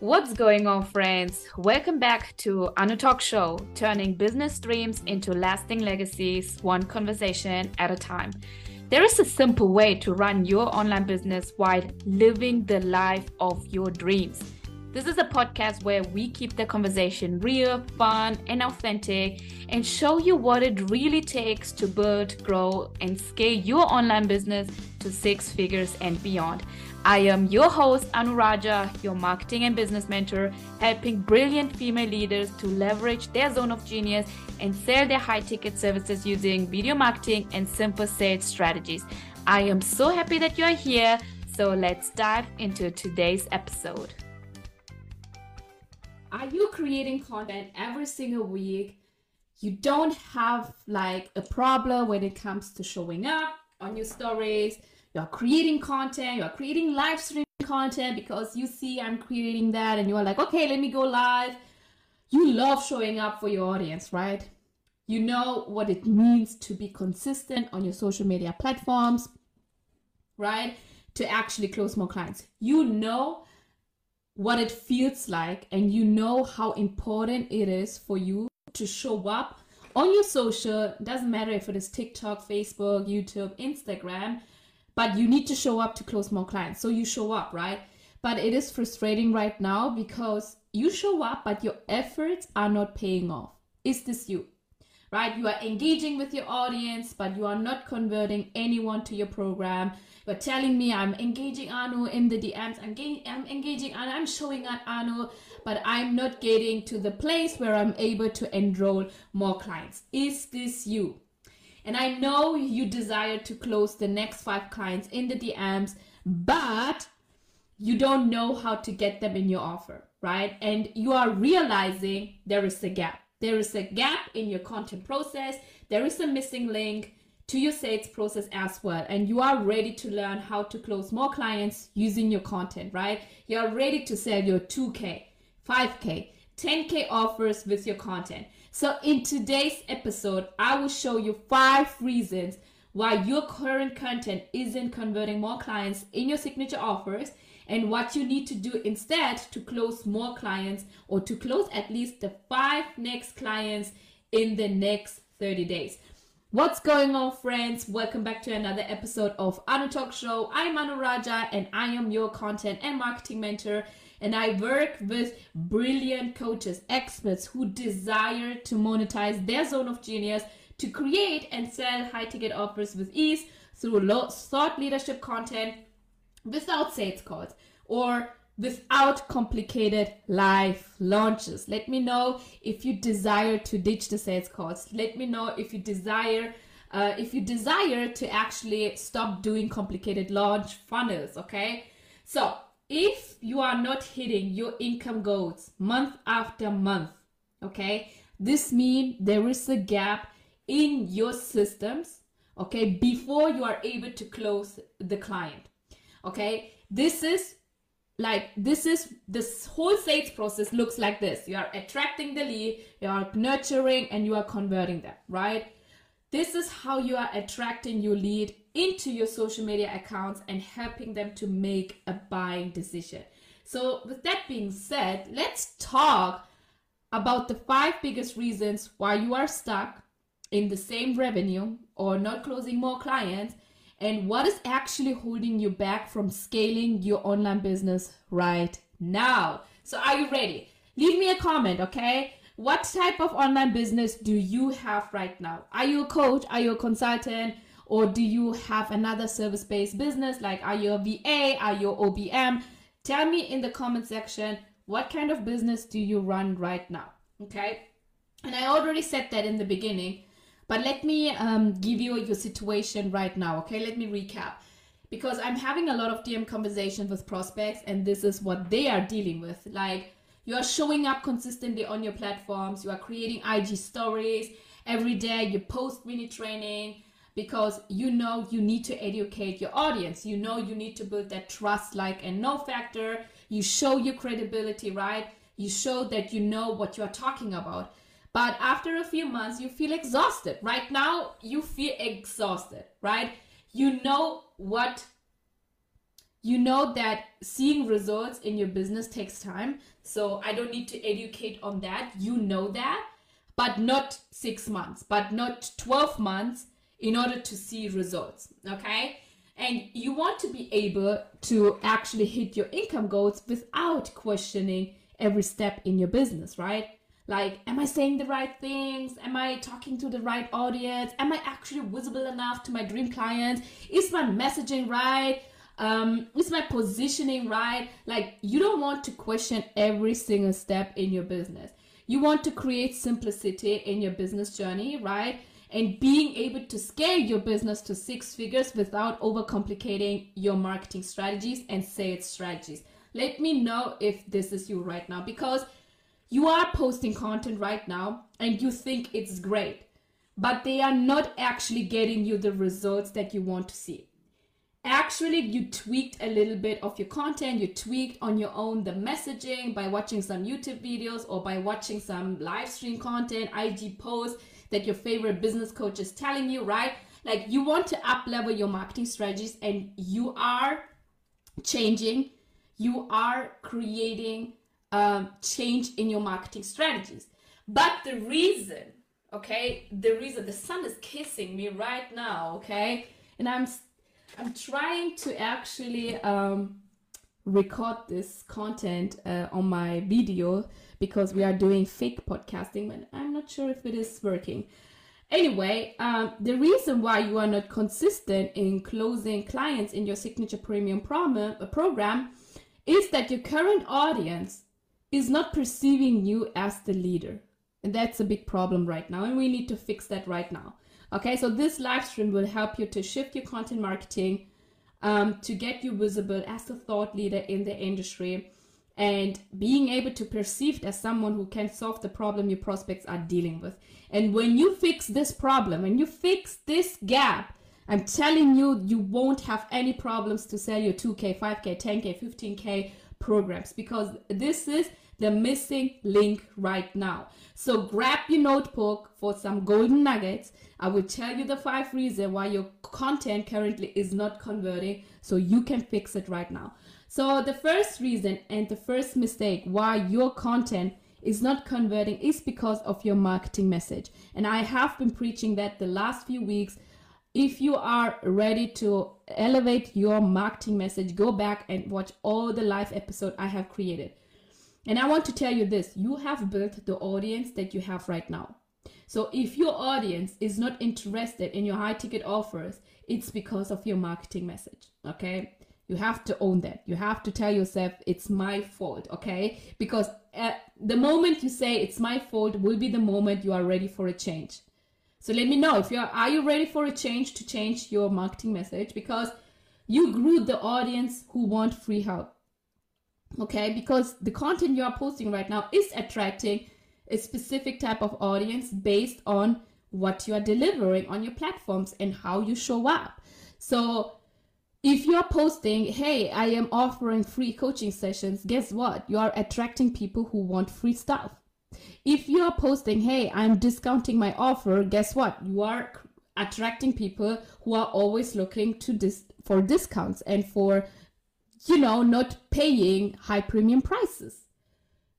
What's going on, friends? Welcome back to Anu Talk Show, turning business dreams into lasting legacies, one conversation at a time. There is a simple way to run your online business while living the life of your dreams. This is a podcast where we keep the conversation real, fun, and authentic, and show you what it really takes to build, grow, and scale your online business to six figures and beyond. I am your host, Anuraja, your marketing and business mentor, helping brilliant female leaders to leverage their zone of genius and sell their high-ticket services using video marketing and simple sales strategies. I am so happy that you are here, so let's dive into today's episode. Are you creating content every single week? You don't have like a problem when it comes to showing up on your stories. You're creating content, you're creating live stream content because you see I'm creating that and you're like, okay, let me go live. You love showing up for your audience, right? You know what it means to be consistent on your social media platforms, right? To actually close more clients. You know what it feels like, and you know how important it is for you to show up on your social. Doesn't matter if it is TikTok, Facebook, YouTube, Instagram, but you need to show up to close more clients. So you show up, right? But it is frustrating right now because you show up, but your efforts are not paying off. Is this you, right? You are engaging with your audience, but you are not converting anyone to your program. But telling me I'm engaging Anu in the DMs, I'm engaging Anu, I'm showing at Anu, but I'm not getting to the place where I'm able to enroll more clients. Is this you? And I know you desire to close the next 5 clients in the DMs, but you don't know how to get them in your offer, right? And you are realizing there is a gap. There is a gap in your content process. There is a missing link to your sales process as well, and you are ready to learn how to close more clients using your content, right? You're ready to sell your 2K, 5K, 10K offers with your content. So in today's episode, I will show you 5 reasons why your current content isn't converting more clients in your signature offers and what you need to do instead to close more clients, or to close at least the 5 next clients in the next 30 days. What's going on, friends? Welcome back to another episode of Anu Talk Show. I'm Anuraja, and I am your content and marketing mentor, and I work with brilliant coaches, experts who desire to monetize their zone of genius to create and sell high-ticket offers with ease through thought leadership content without sales calls or without complicated live launches. Let me know if you desire to ditch the sales calls. Let me know if you desire to actually stop doing complicated launch funnels, okay? So if you are not hitting your income goals month after month, okay, this means there is a gap in your systems, okay, before you are able to close the client, okay? This whole sales process looks like this. You are attracting the lead, you are nurturing, and you are converting them, right? This is how you are attracting your lead into your social media accounts and helping them to make a buying decision. So with that being said, let's talk about the 5 biggest reasons why you are stuck in the same revenue or not closing more clients, and what is actually holding you back from scaling your online business right now. So are you ready? Leave me a comment, okay? What type of online business do you have right now? Are you a coach? Are you a consultant? Or do you have another service-based business? Like, are you a VA? Are you OBM? Tell me in the comment section, what kind of business do you run right now, okay? And I already said that in the beginning, but let me give you your situation right now, okay? Let me recap, because I'm having a lot of DM conversations with prospects, and this is what they are dealing with. Like, you are showing up consistently on your platforms, you are creating IG stories every day, you post mini training, because you know you need to educate your audience, you know you need to build that trust, like, and know factor, you show your credibility, right? You show that you know what you are talking about. But after a few months, you feel exhausted. Right now, you feel exhausted, right? You know what you know that seeing results in your business takes time. So I don't need to educate on that. You know that, but not 6 months, but not 12 months in order to see results. Okay. And you want to be able to actually hit your income goals without questioning every step in your business, right? Like, am I saying the right things? Am I talking to the right audience? Am I actually visible enough to my dream clients? Is my messaging right? Is my positioning right? Like, you don't want to question every single step in your business. You want to create simplicity in your business journey, right? And being able to scale your business to 6 figures without overcomplicating your marketing strategies and sales strategies. Let me know if this is you right now, because you are posting content right now and you think it's great, but they are not actually getting you the results that you want to see. Actually, you tweaked a little bit of your content. You tweaked on your own the messaging by watching some YouTube videos or by watching some live stream content, IG posts that your favorite business coach is telling you, right? Like, you want to up-level your marketing strategies, and you are changing. You are creating change in your marketing strategies. But the reason, okay, the sun is kissing me right now, okay? And I'm trying to actually record this content on my video, because we are doing fake podcasting, but I'm not sure if it is working. Anyway, the reason why you are not consistent in closing clients in your signature premium program is that your current audience is not perceiving you as the leader. And that's a big problem right now, and we need to fix that right now. Okay, so this live stream will help you to shift your content marketing to get you visible as a thought leader in the industry, and being able to perceive as someone who can solve the problem your prospects are dealing with. And when you fix this problem, when you fix this gap, I'm telling you, you won't have any problems to sell your 2K, 5K, 10K, 15K programs, because this is the missing link right now. So grab your notebook for some golden nuggets. I will tell you the 5 reasons why your content currently is not converting, so you can fix it right now. So the first reason and the first mistake why your content is not converting is because of your marketing message. And I have been preaching that the last few weeks. If you are ready to elevate your marketing message, go back and watch all the live episodes I have created. And I want to tell you this, you have built the audience that you have right now. So if your audience is not interested in your high ticket offers, it's because of your marketing message, okay? You have to own that. You have to tell yourself, it's my fault, okay? Because the moment you say it's my fault will be the moment you are ready for a change. So let me know if are you ready for a change, to change your marketing message, because you grew the audience who want free help. Okay, because the content you are posting right now is attracting a specific type of audience based on what you are delivering on your platforms and how you show up. So if you're posting, hey, I am offering free coaching sessions, guess what? You are attracting people who want free stuff. If you're posting, hey, I'm discounting my offer, guess what? You are attracting people who are always looking to for discounts and for, you know, not paying high premium prices.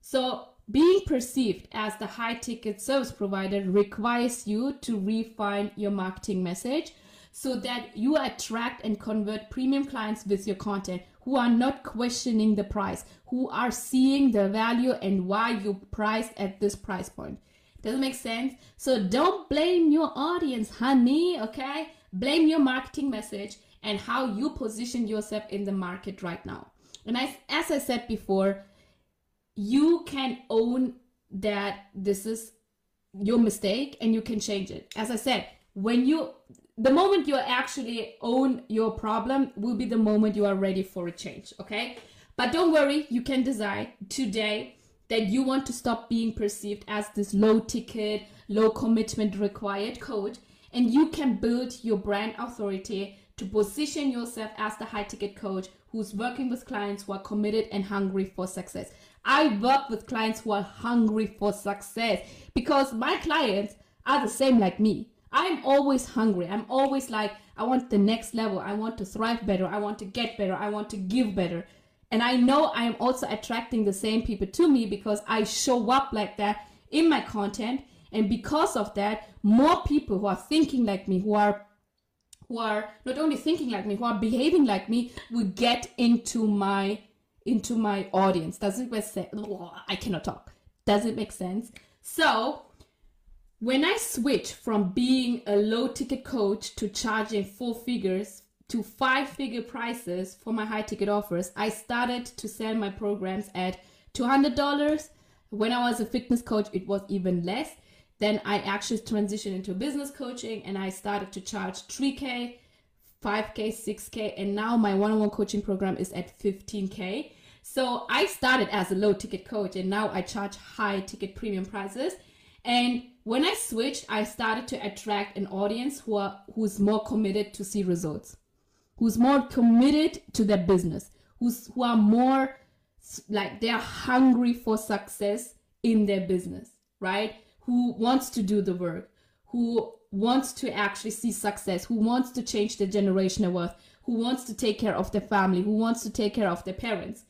So being perceived as the high ticket service provider requires you to refine your marketing message so that you attract and convert premium clients with your content who are not questioning the price, who are seeing the value and why you priced at this price point. Does it make sense? So don't blame your audience, honey, okay? Blame your marketing message and how you position yourself in the market right now. And as I said before, you can own that this is your mistake and you can change it. As I said, the moment you actually own your problem will be the moment you are ready for a change, okay? But don't worry, you can decide today that you want to stop being perceived as this low ticket, low commitment required coach, and you can build your brand authority to position yourself as the high ticket coach who's working with clients who are committed and hungry for success. I work with clients who are hungry for success because my clients are the same like me. I'm always hungry. I'm always like, I want the next level. I want to thrive better. I want to get better. I want to give better. And I know I'm also attracting the same people to me because I show up like that in my content. And because of that, more people who are thinking like me, who are not only thinking like me, who are behaving like me, will get into my audience. Doesn't make sense. I cannot talk. Doesn't make sense. So when I switch from being a low-ticket coach to charging four figures to five-figure prices for my high-ticket offers, I started to sell my programs at $200. When I was a fitness coach, it was even less. Then I actually transitioned into business coaching and I started to charge $3K, $5K, $6K, and now my one-on-one coaching program is at $15K. So I started as a low-ticket coach and now I charge high-ticket premium prices. And when I switched, I started to attract an audience who's more committed to see results, who's more committed to their business, who are more like they're hungry for success in their business, right? Who wants to do the work, who wants to actually see success, who wants to change their generational wealth, who wants to take care of their family, who wants to take care of their parents,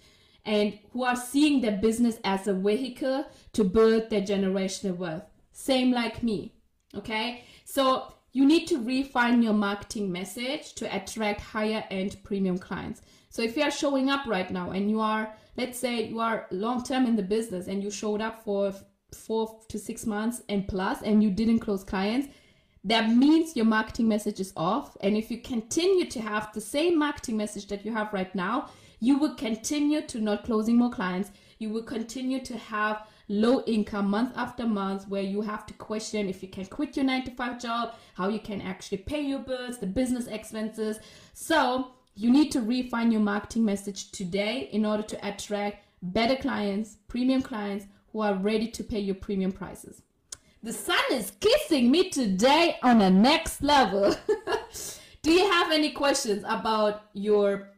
and who are seeing their business as a vehicle to build their generational wealth. Same like me, okay? So you need to refine your marketing message to attract higher-end premium clients. So if you are showing up right now and you are, let's say you are long-term in the business and you showed up for 4 to 6 months and plus and you didn't close clients, that means your marketing message is off. And if you continue to have the same marketing message that you have right now, you will continue to not closing more clients. You will continue to have low income month after month where you have to question if you can quit your 9-to-5 job, how you can actually pay your bills, the business expenses. So you need to refine your marketing message today in order to attract better clients, premium clients, who are ready to pay your premium prices. The sun is kissing me today on a next level. Do you have any questions about your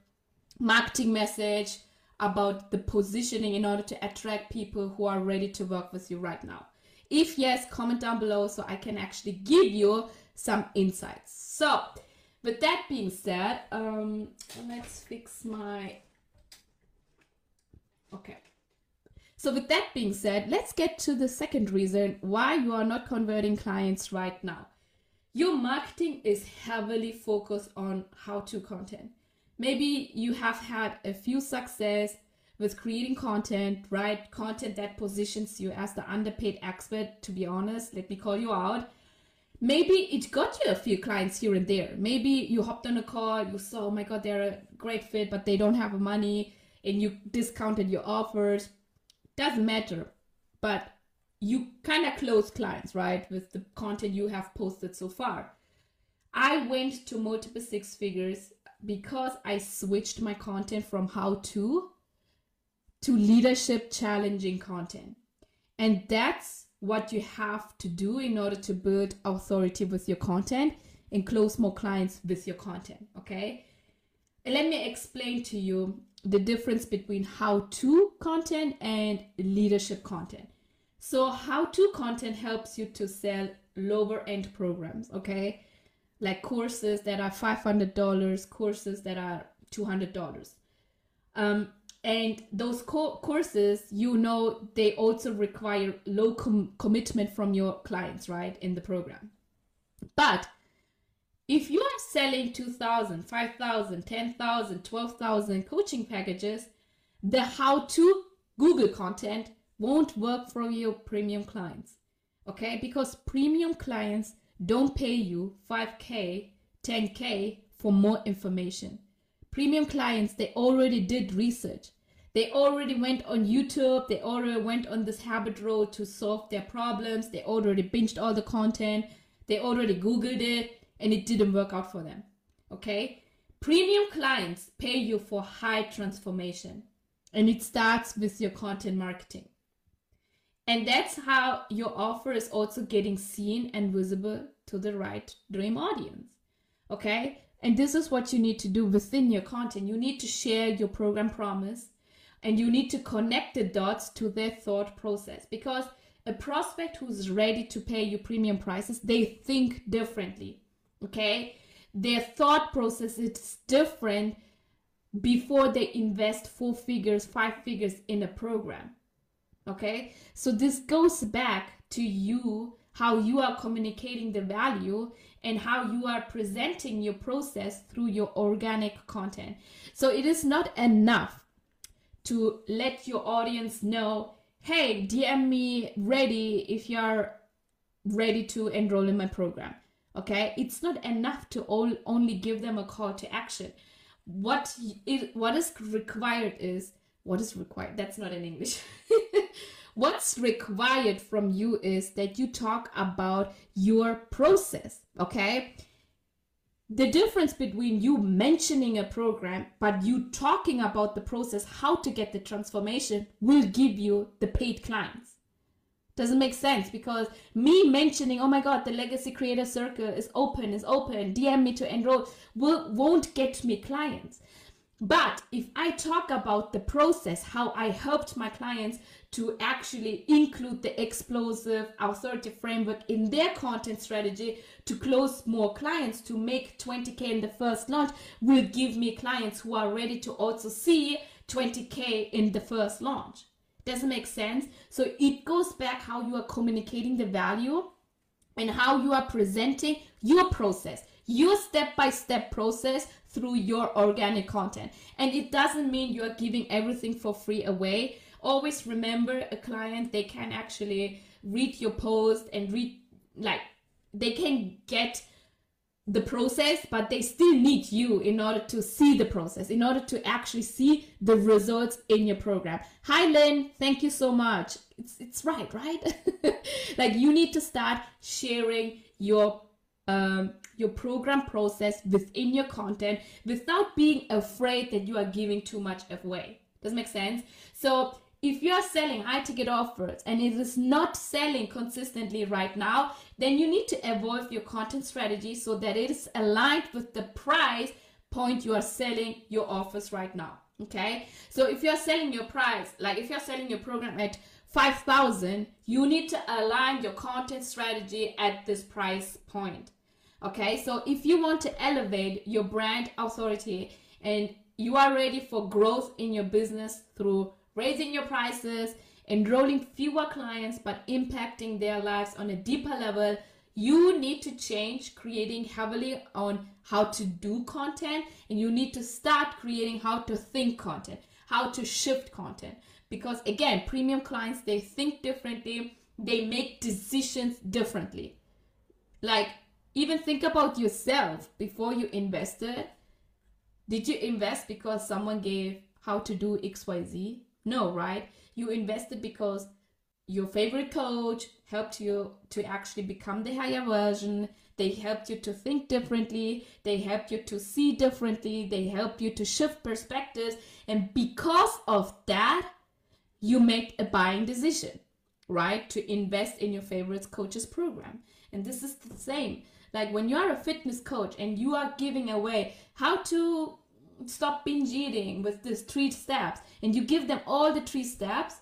marketing message, about the positioning in order to attract people who are ready to work with you right now? If yes, comment down below so I can actually give you some insights. So with that being said, So with that being said, let's get to the second reason why you are not converting clients right now. Your marketing is heavily focused on how-to content. Maybe you have had a few success with creating content, right? Content that positions you as the underpaid expert, to be honest, let me call you out. Maybe it got you a few clients here and there. Maybe you hopped on a call, you saw, oh my God, they're a great fit, but they don't have money, and you discounted your offers. Doesn't matter, but you kind of close clients, right, with the content you have posted so far. I went to multiple six figures because I switched my content from how-to to leadership challenging content. And that's what you have to do in order to build authority with your content and close more clients with your content, okay? And let me explain to you the difference between how-to content and leadership content. So how-to content helps you to sell lower-end programs, okay? Like courses that are $500, courses that are $200. And those courses, you know, they also require low commitment from your clients, right, in the program. But if you are selling 2,000, 5,000, 10,000, 12,000 coaching packages, the how-to Google content won't work for your premium clients, okay? Because premium clients don't pay you $5K, $10K for more information. Premium clients, they already did research. They already went on YouTube. They already went on this habit road to solve their problems. They already binged all the content. They already Googled it. And it didn't work out for them, okay? Premium clients pay you for high transformation, and it starts with your content marketing. And that's how your offer is also getting seen and visible to the right dream audience, okay? And this is what you need to do within your content. You need to share your program promise, and you need to connect the dots to their thought process, because A prospect who's ready to pay you premium prices, they think differently, okay? Their thought process is different before they invest 4 figures, 5 figures in a program, okay? So this goes back to you, how you are communicating the value and how you are presenting your process through your organic content. So it is not enough to let your audience know, hey, DM me ready if you're ready to enroll in my program, okay? It's not enough to only give them a call to action. What is required, that's not in English. What's required from you is that you talk about your process, okay? The difference between you mentioning a program, but you talking about the process, how to get the transformation, will give you the paid clients. Doesn't make sense, because me mentioning, oh my God, the Legacy Creator Circle is open, DM me to enroll, won't get me clients. But if I talk about the process, how I helped my clients to actually include the Explosive Authority Framework in their content strategy to close more clients, to make 20K in the first launch, will give me clients who are ready to also see 20K in the first launch. Doesn't make sense? So it goes back how you are communicating the value and how you are presenting your process, your step-by-step process, through your organic content. And it doesn't mean you're giving everything for free away. Always remember, a client, they can actually read your post and they can get the process, but they still need you in order to see the process, in order to actually see the results in your program. Hi Lynn, thank you so much. It's right? Like, you need to start sharing your program process within your content without being afraid that you are giving too much away. Does it make sense? So if you are selling high ticket offers and it is not selling consistently right now, then you need to evolve your content strategy so that it is aligned with the price point you are selling your offers right now. Okay, so if you're selling your price, like if you're selling your program at 5,000, you need to align your content strategy at this price point. Okay, so if you want to elevate your brand authority and you are ready for growth in your business through raising your prices, enrolling fewer clients, but impacting their lives on a deeper level, you need to change creating heavily on how to do content, and you need to start creating how to think content, how to shift content. Because again, premium clients, they think differently, they make decisions differently. Like, even think about yourself before you invested. Did you invest because someone gave how to do XYZ? No, right? You invested because your favorite coach helped you to actually become the higher version. They helped you to think differently. They helped you to see differently. They helped you to shift perspectives. And because of that, you make a buying decision, right? To invest in your favorite coach's program. And this is the same. Like, when you are a fitness coach and you are giving away how to stop binge eating with these 3 steps, and you give them all the 3 steps,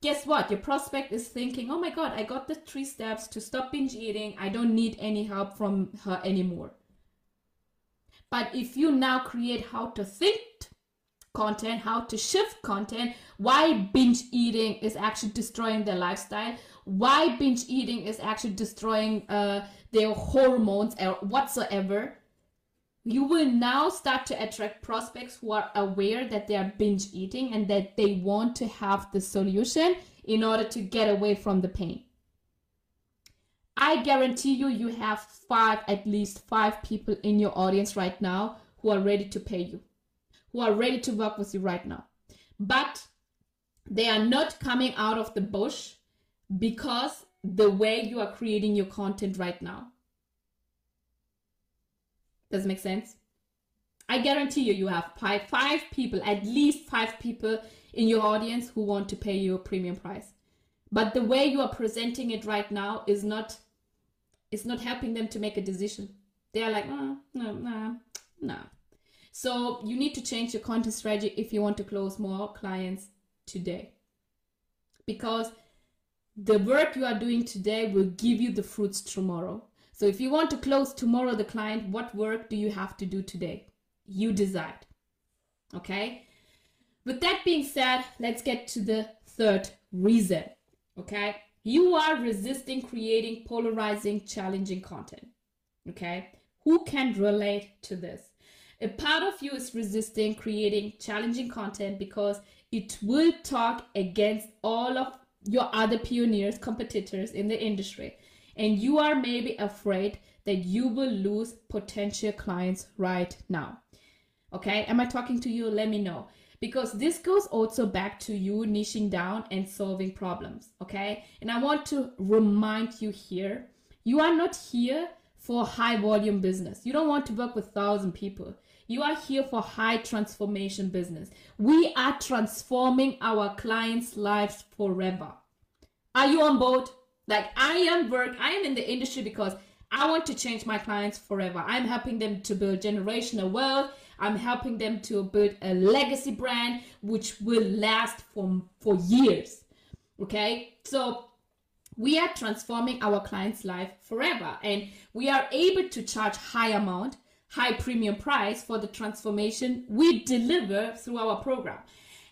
guess what? Your prospect is thinking, oh my God, I got the 3 steps to stop binge eating. I don't need any help from her anymore. But if you now create how to think content, how to shift content, why binge eating is actually destroying their lifestyle, why binge eating is actually destroying their hormones or whatsoever, you will now start to attract prospects who are aware that they are binge eating and that they want to have the solution in order to get away from the pain. I guarantee you have at least five people in your audience right now who are ready to pay you, who are ready to work with you right now. But they are not coming out of the bush because the way you are creating your content right now. Does it make sense? I guarantee you have at least five people in your audience who want to pay you a premium price. But the way you are presenting it right now is not helping them to make a decision. They are like, no. So you need to change your content strategy if you want to close more clients today. Because the work you are doing today will give you the fruits tomorrow. So if you want to close tomorrow the client, what work do you have to do today? You decide. Okay. With that being said, let's get to the third reason. Okay. You are resisting creating polarizing, challenging content. Okay. Who can relate to this? A part of you is resisting creating challenging content because it will talk against all of your other pioneers, competitors in the industry. And you are maybe afraid that you will lose potential clients right now. Okay, am I talking to you? Let me know. Because this goes also back to you niching down and solving problems. Okay, and I want to remind you here, you are not here for high volume business. You don't want to work with 1,000 people. You are here for high transformation business. We are transforming our clients' lives forever. Are you on board? Like I am in the industry because I want to change my clients forever. I'm helping them to build generational wealth. I'm helping them to build a legacy brand, which will last for years. Okay. So we are transforming our clients' life forever, and we are able to charge high amount, high premium price for the transformation we deliver through our program.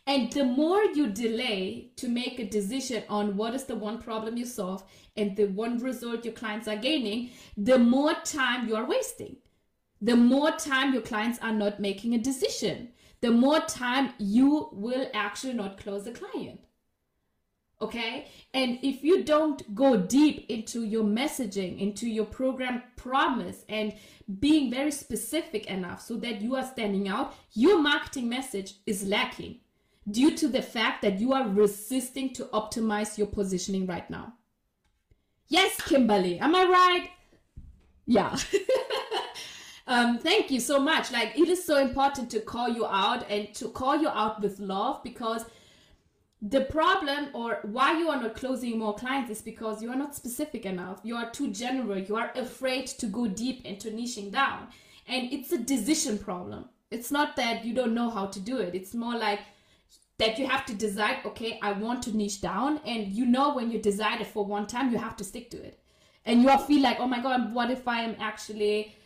And the more you delay to make a decision on what is the one problem you solve and the one result your clients are gaining, the more time you are wasting, the more time your clients are not making a decision, the more time you will actually not close the client. Okay. And if you don't go deep into your messaging, into your program promise and being very specific enough so that you are standing out, your marketing message is lacking due to the fact that you are resisting to optimize your positioning right now. Yes, Kimberly, am I right? Yeah. Thank you so much. Like, it is so important to call you out and to call you out with love, because the problem or why you are not closing more clients is because you are not specific enough. You are too general. You are afraid to go deep and to niching down. And it's a decision problem. It's not that you don't know how to do it. It's more like that you have to decide, okay, I want to niche down. And you know, when you decide it for one time, you have to stick to it. And you feel like, oh my God, what if I am actually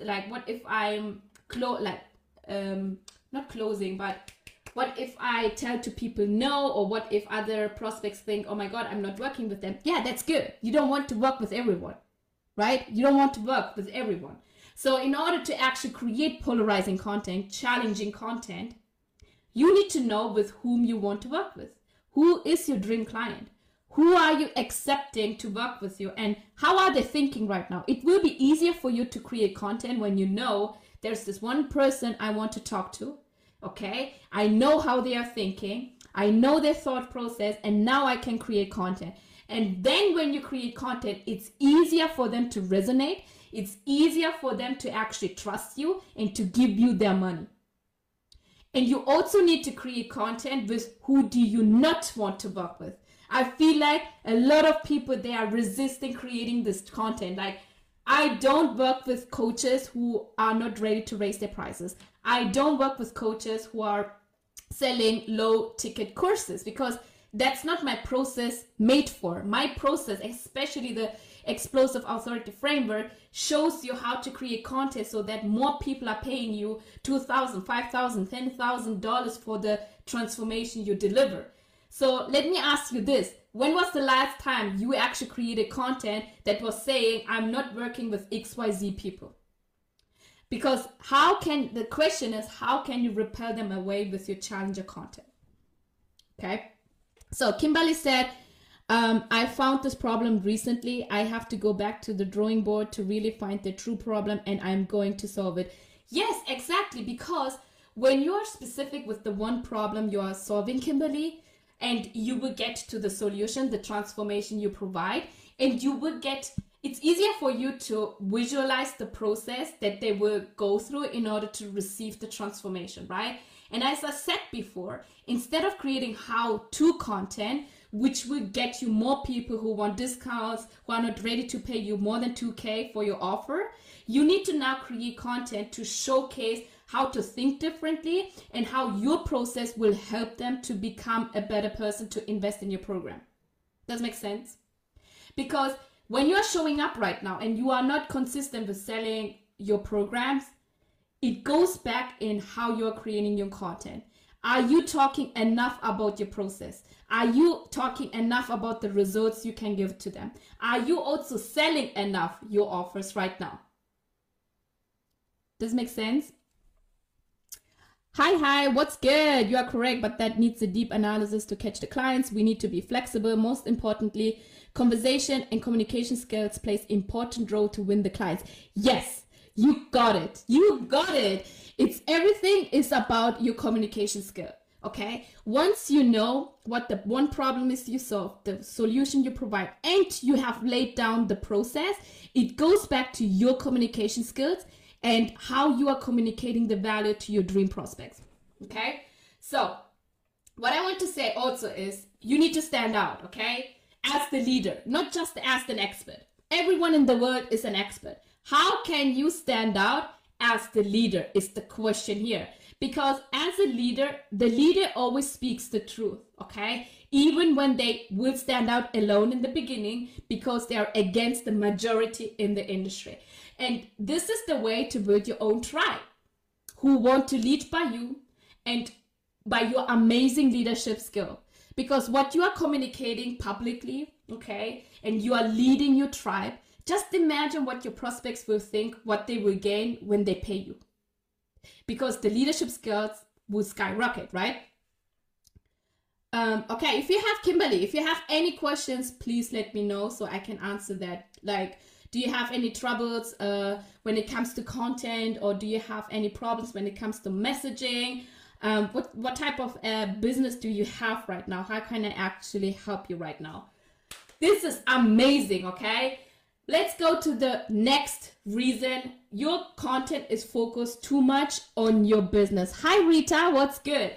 like, what if I'm not closing, but what if I tell to people no, or what if other prospects think, oh my God, I'm not working with them. Yeah, that's good. You don't want to work with everyone, right? You don't want to work with everyone. So in order to actually create polarizing content, challenging content, you need to know with whom you want to work with. Who is your dream client? Who are you accepting to work with you? And how are they thinking right now? It will be easier for you to create content when you know there's this one person I want to talk to. Okay, I know how they are thinking, I know their thought process, and now I can create content. And then when you create content, it's easier for them to resonate, it's easier for them to actually trust you and to give you their money. And you also need to create content with who do you not want to work with. I feel like a lot of people, they are resisting creating this content. Like, I don't work with coaches who are not ready to raise their prices. I don't work with coaches who are selling low ticket courses, because that's not my process made for. My process, especially the Explosive Authority Framework, shows you how to create content so that more people are paying you $2,000, $5,000, $10,000 for the transformation you deliver. So let me ask you this. When was the last time you actually created content that was saying, I'm not working with XYZ people? Because the question is, how can you repel them away with your challenger content? Okay. So Kimberly said, I found this problem recently. I have to go back to the drawing board to really find the true problem, and I'm going to solve it. Yes, exactly. Because when you're specific with the one problem you are solving, Kimberly, and you will get to the solution, the transformation you provide, and you will get, it's easier for you to visualize the process that they will go through in order to receive the transformation, right? And as I said before, instead of creating how-to content, which will get you more people who want discounts, who are not ready to pay you more than $2,000 for your offer, you need to now create content to showcase how to think differently and how your process will help them to become a better person to invest in your program. Does it make sense? Because when you are showing up right now and you are not consistent with selling your programs, it goes back in how you're creating your content. Are you talking enough about your process? Are you talking enough about the results you can give to them? Are you also selling enough your offers right now? Does it make sense? Hi, what's good? You are correct, but that needs a deep analysis to catch the clients. We need to be flexible. Most importantly, conversation and communication skills plays an important role to win the clients. Yes. You got it. You got it. It's everything is about your communication skill. Okay. Once you know what the one problem is you solve, the solution you provide, and you have laid down the process, it goes back to your communication skills and how you are communicating the value to your dream prospects. Okay. So what I want to say also is you need to stand out. Okay. As the leader, not just as an expert. Everyone in the world is an expert. How can you stand out as the leader is the question here. Because as a leader, the leader always speaks the truth, okay? Even when they will stand out alone in the beginning because they are against the majority in the industry. And this is the way to build your own tribe who want to lead by you and by your amazing leadership skill. Because what you are communicating publicly, okay, and you are leading your tribe, just imagine what your prospects will think, what they will gain when they pay you. Because the leadership skills will skyrocket, right? Okay, if you have Kimberly, if you have any questions, please let me know so I can answer that. Like, do you have any troubles when it comes to content, or do you have any problems when it comes to messaging? What type of business do you have right now? How can I actually help you right now? This is amazing, okay? Let's go to the next reason. Your content is focused too much on your business. Hi, Rita, what's good?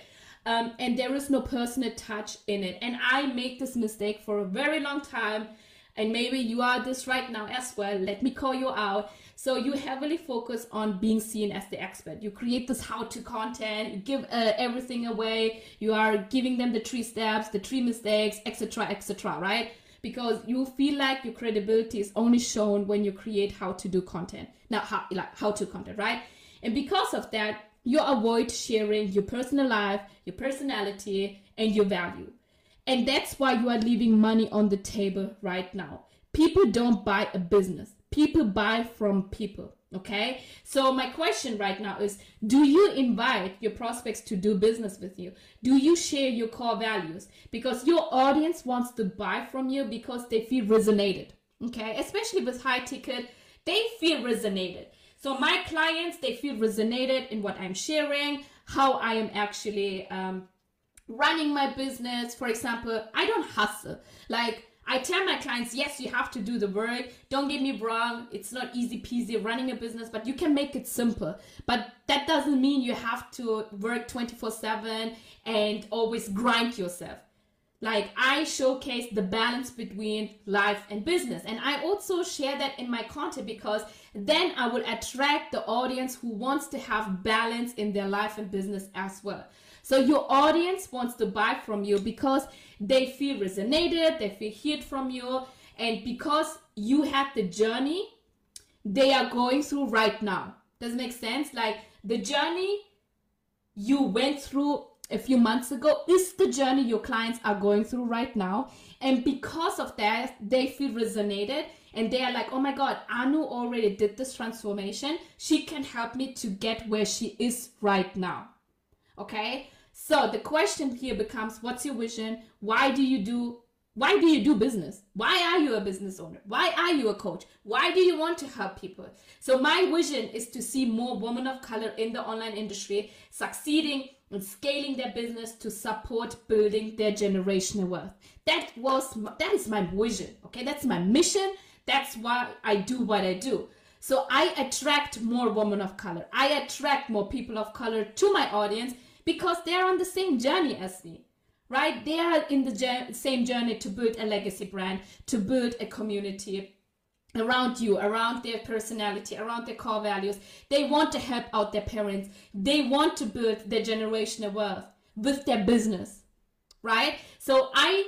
And there is no personal touch in it. And I make this mistake for a very long time. And maybe you are this right now as well. Let me call you out. So you heavily focus on being seen as the expert. You create this how-to content, you give everything away. You are giving them the 3 steps, the 3 mistakes, etc., right? Because you feel like your credibility is only shown when you create how-to content, right? And because of that, you avoid sharing your personal life, your personality, and your value. And that's why you are leaving money on the table right now. People don't buy a business. People buy from people, okay? So my question right now is, do you invite your prospects to do business with you? Do you share your core values? Because your audience wants to buy from you because they feel resonated, okay? Especially with high ticket, they feel resonated. So my clients, they feel resonated in what I'm sharing, how I am actually running my business. For example, I don't hustle. Like, I tell my clients, yes, you have to do the work. Don't get me wrong. It's not easy peasy running a business, but you can make it simple. But that doesn't mean you have to work 24/7 and always grind yourself. Like, I showcase the balance between life and business. And I also share that in my content because then I will attract the audience who wants to have balance in their life and business as well. So your audience wants to buy from you because they feel resonated, they feel heard from you, and because you had the journey they are going through right now. Does it make sense? Like, the journey you went through a few months ago is the journey your clients are going through right now. And because of that, they feel resonated and they are like, oh my God, Anu already did this transformation. She can help me to get where she is right now. Okay, so the question here becomes, what's your vision? Why do you do business? Why are you a business owner? Why are you a coach? Why do you want to help people? So my vision is to see more women of color in the online industry succeeding and scaling their business to support building their generational wealth. That is my vision. Okay, that's my mission. That's why I do what I do. So I attract more women of color. I attract more people of color to my audience because they're on the same journey as me, right? They are in the same journey to build a legacy brand, to build a community around you, around their personality, around their core values. They want to help out their parents. They want to build their generational wealth with their business, right? So I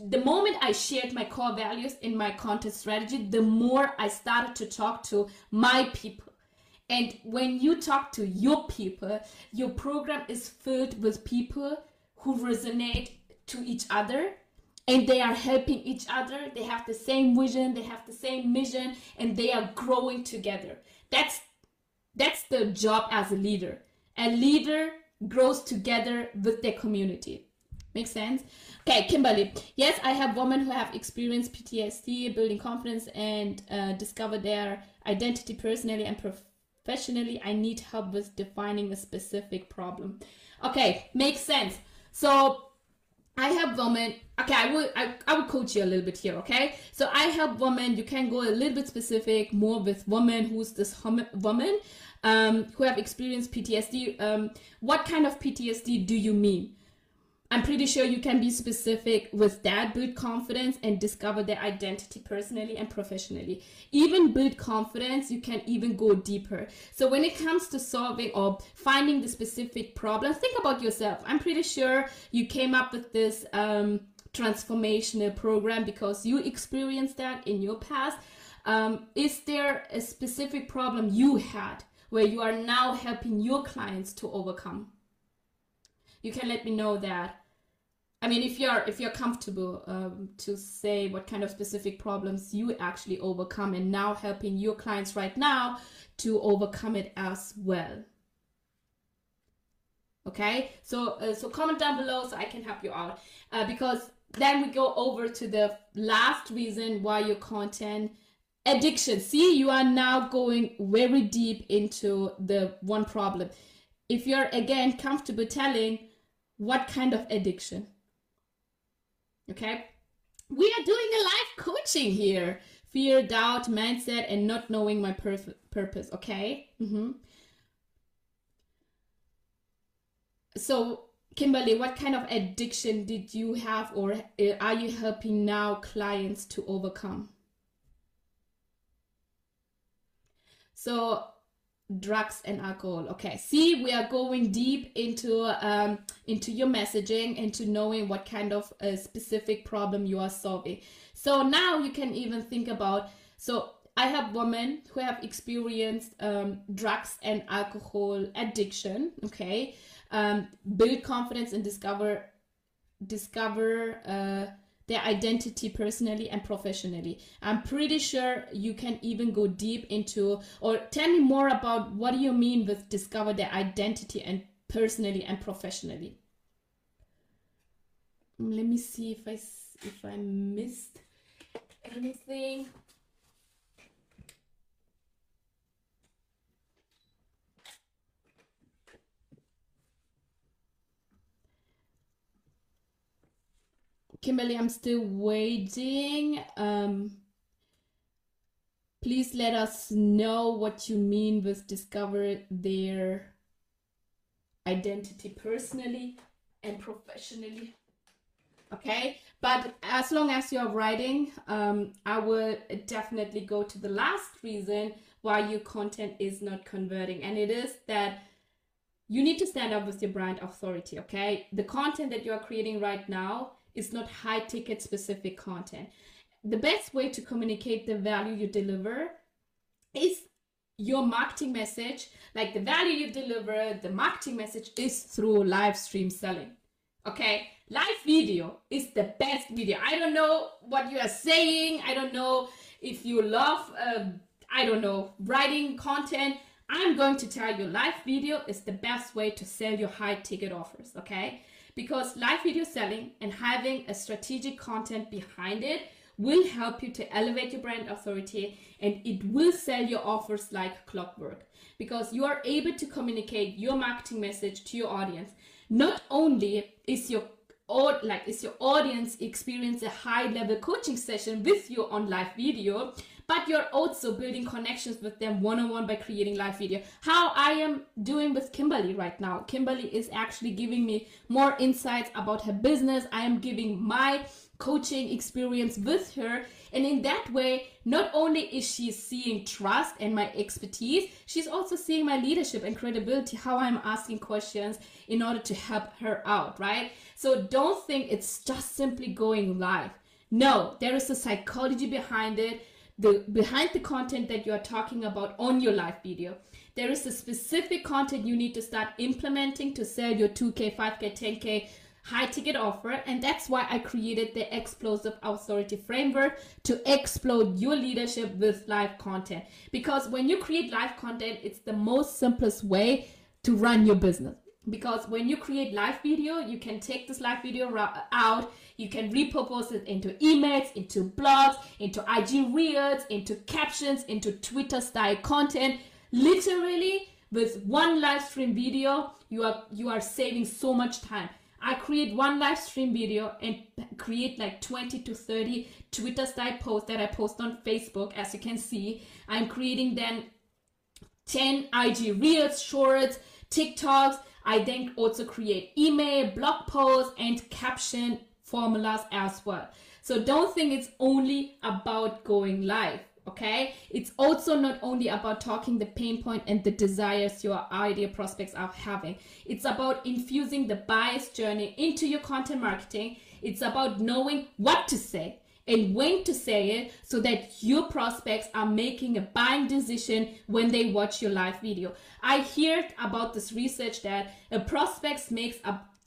the moment I shared my core values in my content strategy, the more I started to talk to my people. And when you talk to your people, your program is filled with people who resonate to each other, and they are helping each other. They have the same vision, they have the same mission, and they are growing together. That's the job as a leader. A leader grows together with their community. Makes sense? Okay, Kimberly. Yes, I have women who have experienced PTSD, building confidence, and discover their identity personally and professionally. I need help with defining a specific problem. Okay, makes sense. So I help women. Okay, I will coach you a little bit here. Okay, so I help women. You can go a little bit specific more with women. Who's this woman who have experienced PTSD? What kind of PTSD do you mean? I'm pretty sure you can be specific with that. Build confidence and discover their identity personally and professionally. Even build confidence, you can even go deeper. So when it comes to solving or finding the specific problem, think about yourself. I'm pretty sure you came up with this transformational program because you experienced that in your past. Is there a specific problem you had where you are now helping your clients to overcome? You can let me know that. I mean, if you're comfortable to say what kind of specific problems you actually overcome and now helping your clients right now to overcome it as well. Okay, so comment down below so I can help you out, because then we go over to the last reason why your content addiction. See, you are now going very deep into the one problem. If you're again comfortable telling what kind of addiction. Okay, we are doing a live coaching here. Fear, doubt, mindset, and not knowing my purpose. Okay. So Kimberly, what kind of addiction did you have, or are you helping now clients to overcome? So drugs and alcohol. Okay, see, we are going deep into your messaging and to knowing what kind of specific problem you are solving. So now you can even think about, so I have women who have experienced drugs and alcohol addiction. Okay, build confidence and discover their identity personally and professionally. I'm pretty sure you can even go deep into, or tell me more about what do you mean with discover their identity and personally and professionally. Let me see if I missed anything. Kimberly, I'm still waiting. Please let us know what you mean with discover their identity personally and professionally. Okay, but as long as you're writing, I will definitely go to the last reason why your content is not converting, and it is that you need to stand up with your brand authority. Okay, the content that you are creating right now, it's not high ticket specific content. The best way to communicate the value you deliver is your marketing message. Like the value you deliver, the marketing message is through live stream selling. Okay, live video is the best video. I don't know what you are saying. I don't know if you love, I don't know, writing content. I'm going to tell you live video is the best way to sell your high ticket offers. Okay, because live video selling and having a strategic content behind it will help you to elevate your brand authority, and it will sell your offers like clockwork because you are able to communicate your marketing message to your audience. Not only is your audience experience a high level coaching session with you on live video, but you're also building connections with them one-on-one by creating live video. How I am doing with Kimberly right now. Kimberly is actually giving me more insights about her business. I am giving my coaching experience with her, and in that way not only is she seeing trust and my expertise, she's also seeing my leadership and credibility, how I'm asking questions in order to help her out, right? So don't think it's just simply going live. No, there is a psychology behind it, behind the content that you are talking about on your live video. There is a specific content you need to start implementing to sell your 2K, 5K, 10K high ticket offer, and that's why I created the Explosive Authority Framework to explode your leadership with live content. Because when you create live content, it's the most simplest way to run your business. Because when you create live video, you can take this live video out, you can repurpose it into emails, into blogs, into IG reels, into captions, into Twitter style content. Literally with one live stream video, you are saving so much time. I create one live stream video and create like 20 to 30 Twitter style posts that I post on Facebook. As you can see, I'm creating then 10 IG reels, shorts, TikToks. I then also create email, blog posts, and caption formulas as well. So don't think it's only about going live. Okay, it's also not only about talking the pain point and the desires your ideal prospects are having. It's about infusing the buyer's journey into your content marketing. It's about knowing what to say and when to say it so that your prospects are making a buying decision when they watch your live video. I heard about this research that a prospect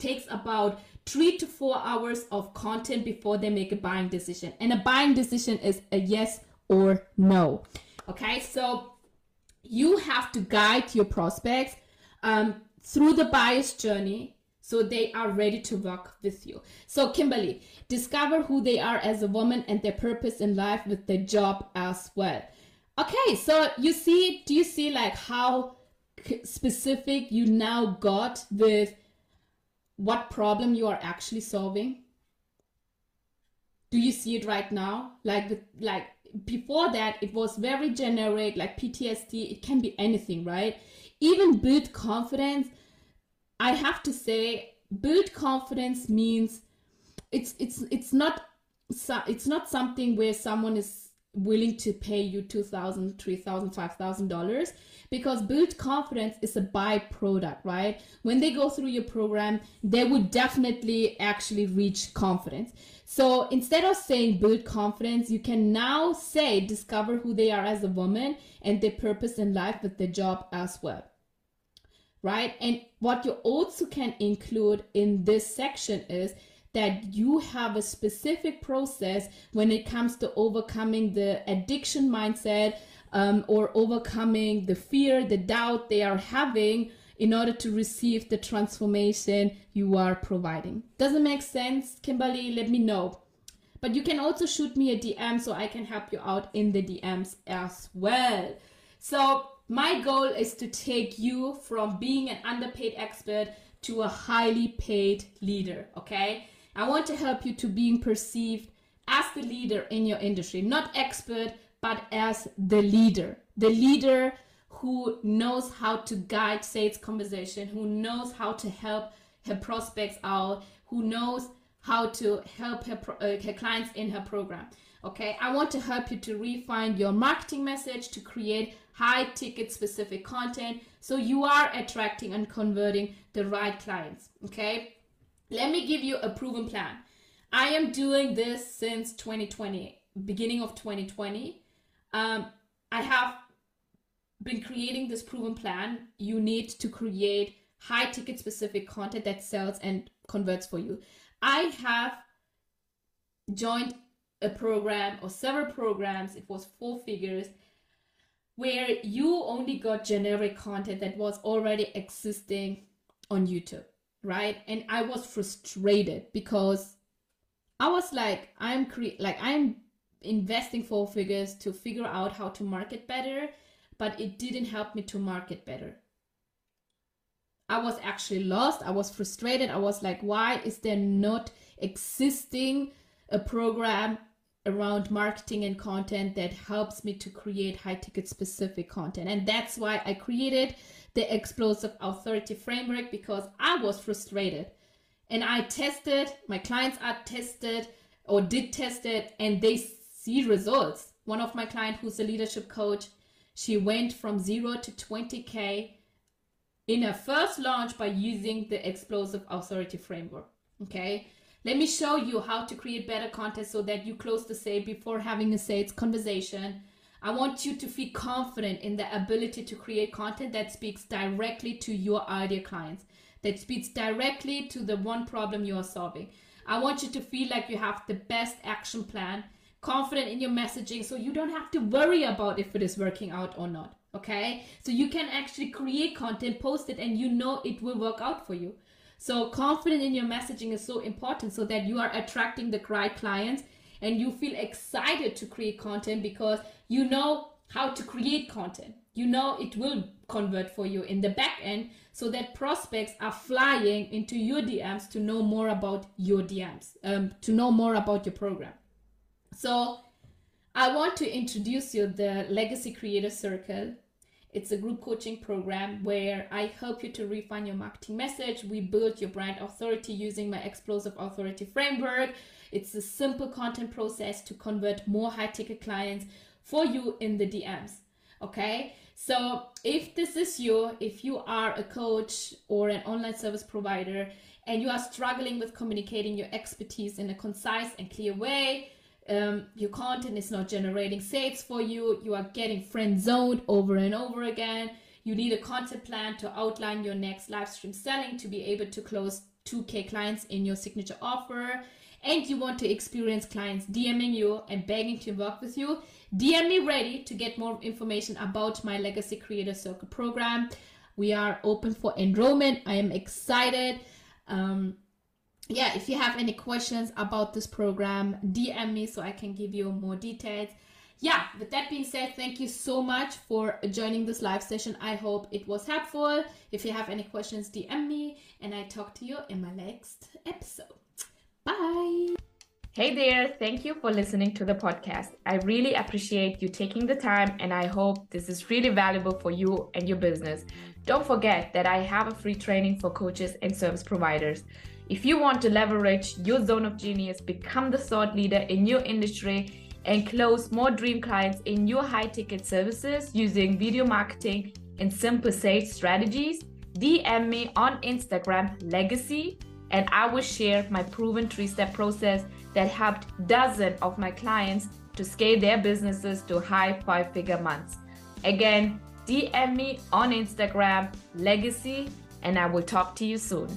takes about 3 to 4 hours of content before they make a buying decision. And a buying decision is a yes or no. Okay, so you have to guide your prospects through the buyer's journey so they are ready to work with you. So Kimberly, discover who they are as a woman and their purpose in life with their job as well. Okay, so you see, do you see like how specific you now got with what problem you are actually solving? Do you see it right now? Like before that, it was very generic, like PTSD, it can be anything, right? Even build confidence, I have to say, build confidence means it's not something where someone is willing to pay you $2,000, $3,000, $5,000, because build confidence is a byproduct, right? When they go through your program, they will definitely actually reach confidence. So instead of saying build confidence, you can now say discover who they are as a woman and their purpose in life with their job as well, right? And what you also can include in this section is that you have a specific process when it comes to overcoming the addiction mindset or overcoming the fear, the doubt they are having in order to receive the transformation you are providing. Doesn't make sense, Kimberly? Let me know. But you can also shoot me a DM so I can help you out in the DMs as well. So my goal is to take you from being an underpaid expert to a highly paid leader, okay? I want to help you to being perceived as the leader in your industry, not expert, but as the leader who knows how to guide sales conversation, who knows how to help her prospects out, who knows how to help her clients in her program, okay? I want to help you to refine your marketing message to create high ticket specific content so you are attracting and converting the right clients, okay? Let me give you a proven plan. I am doing this since 2020, beginning of 2020. I have been creating this proven plan. You need to create high ticket specific content that sells and converts for you. I have joined a program or several programs, it was 4 figures, where you only got generic content that was already existing on YouTube, right? And I was frustrated because I was like, I'm investing 4 figures to figure out how to market better, but it didn't help me to market better. I was actually lost. I was frustrated. I was like, why is there not existing a program around marketing and content that helps me to create high ticket specific content. And that's why I created the Explosive Authority Framework, because I was frustrated and I tested, my clients are tested or did test it, and they see results. One of my clients who's a leadership coach, she went from 0 to 20K in her first launch by using the Explosive Authority Framework. Okay. Let me show you how to create better content so that you close the sale before having a sales conversation. I want you to feel confident in the ability to create content that speaks directly to your ideal clients, that speaks directly to the one problem you are solving. I want you to feel like you have the best action plan, confident in your messaging, so you don't have to worry about if it is working out or not, okay? So you can actually create content, post it, and you know it will work out for you. So confident in your messaging is so important so that you are attracting the right clients and you feel excited to create content because you know how to create content. You know it will convert for you in the back end so that prospects are flying into your DMs to know more about your DMs, to know more about your program. So I want to introduce you the Legacy Creator Circle. It's a group coaching program where I help you to refine your marketing message. We build your brand authority using my Explosive Authority Framework. It's a simple content process to convert more high-ticket clients for you in the DMs, okay? So if this is you, if you are a coach or an online service provider and you are struggling with communicating your expertise in a concise and clear way, your content is not generating sales for you, you are getting friend zoned over and over again, you need a content plan to outline your next live stream selling to be able to close 2K clients in your signature offer, and you want to experience clients DMing you and begging to work with you, DM me ready to get more information about my Legacy Creator Circle program. We are open for enrollment. I am excited. Yeah, if you have any questions about this program, DM me so I can give you more details. Yeah, with that being said, thank you so much for joining this live session. I hope it was helpful. If you have any questions, DM me, and I talk to you in my next episode. Bye. Hey there. Thank you for listening to the podcast. I really appreciate you taking the time, and I hope this is really valuable for you and your business. Don't forget that I have a free training for coaches and service providers. If you want to leverage your zone of genius, become the thought leader in your industry, and close more dream clients in your high-ticket services using video marketing and simple sales strategies, DM me on Instagram, Legacy, and I will share my proven 3-step process that helped dozens of my clients to scale their businesses to high 5-figure months. Again, DM me on Instagram, Legacy, and I will talk to you soon.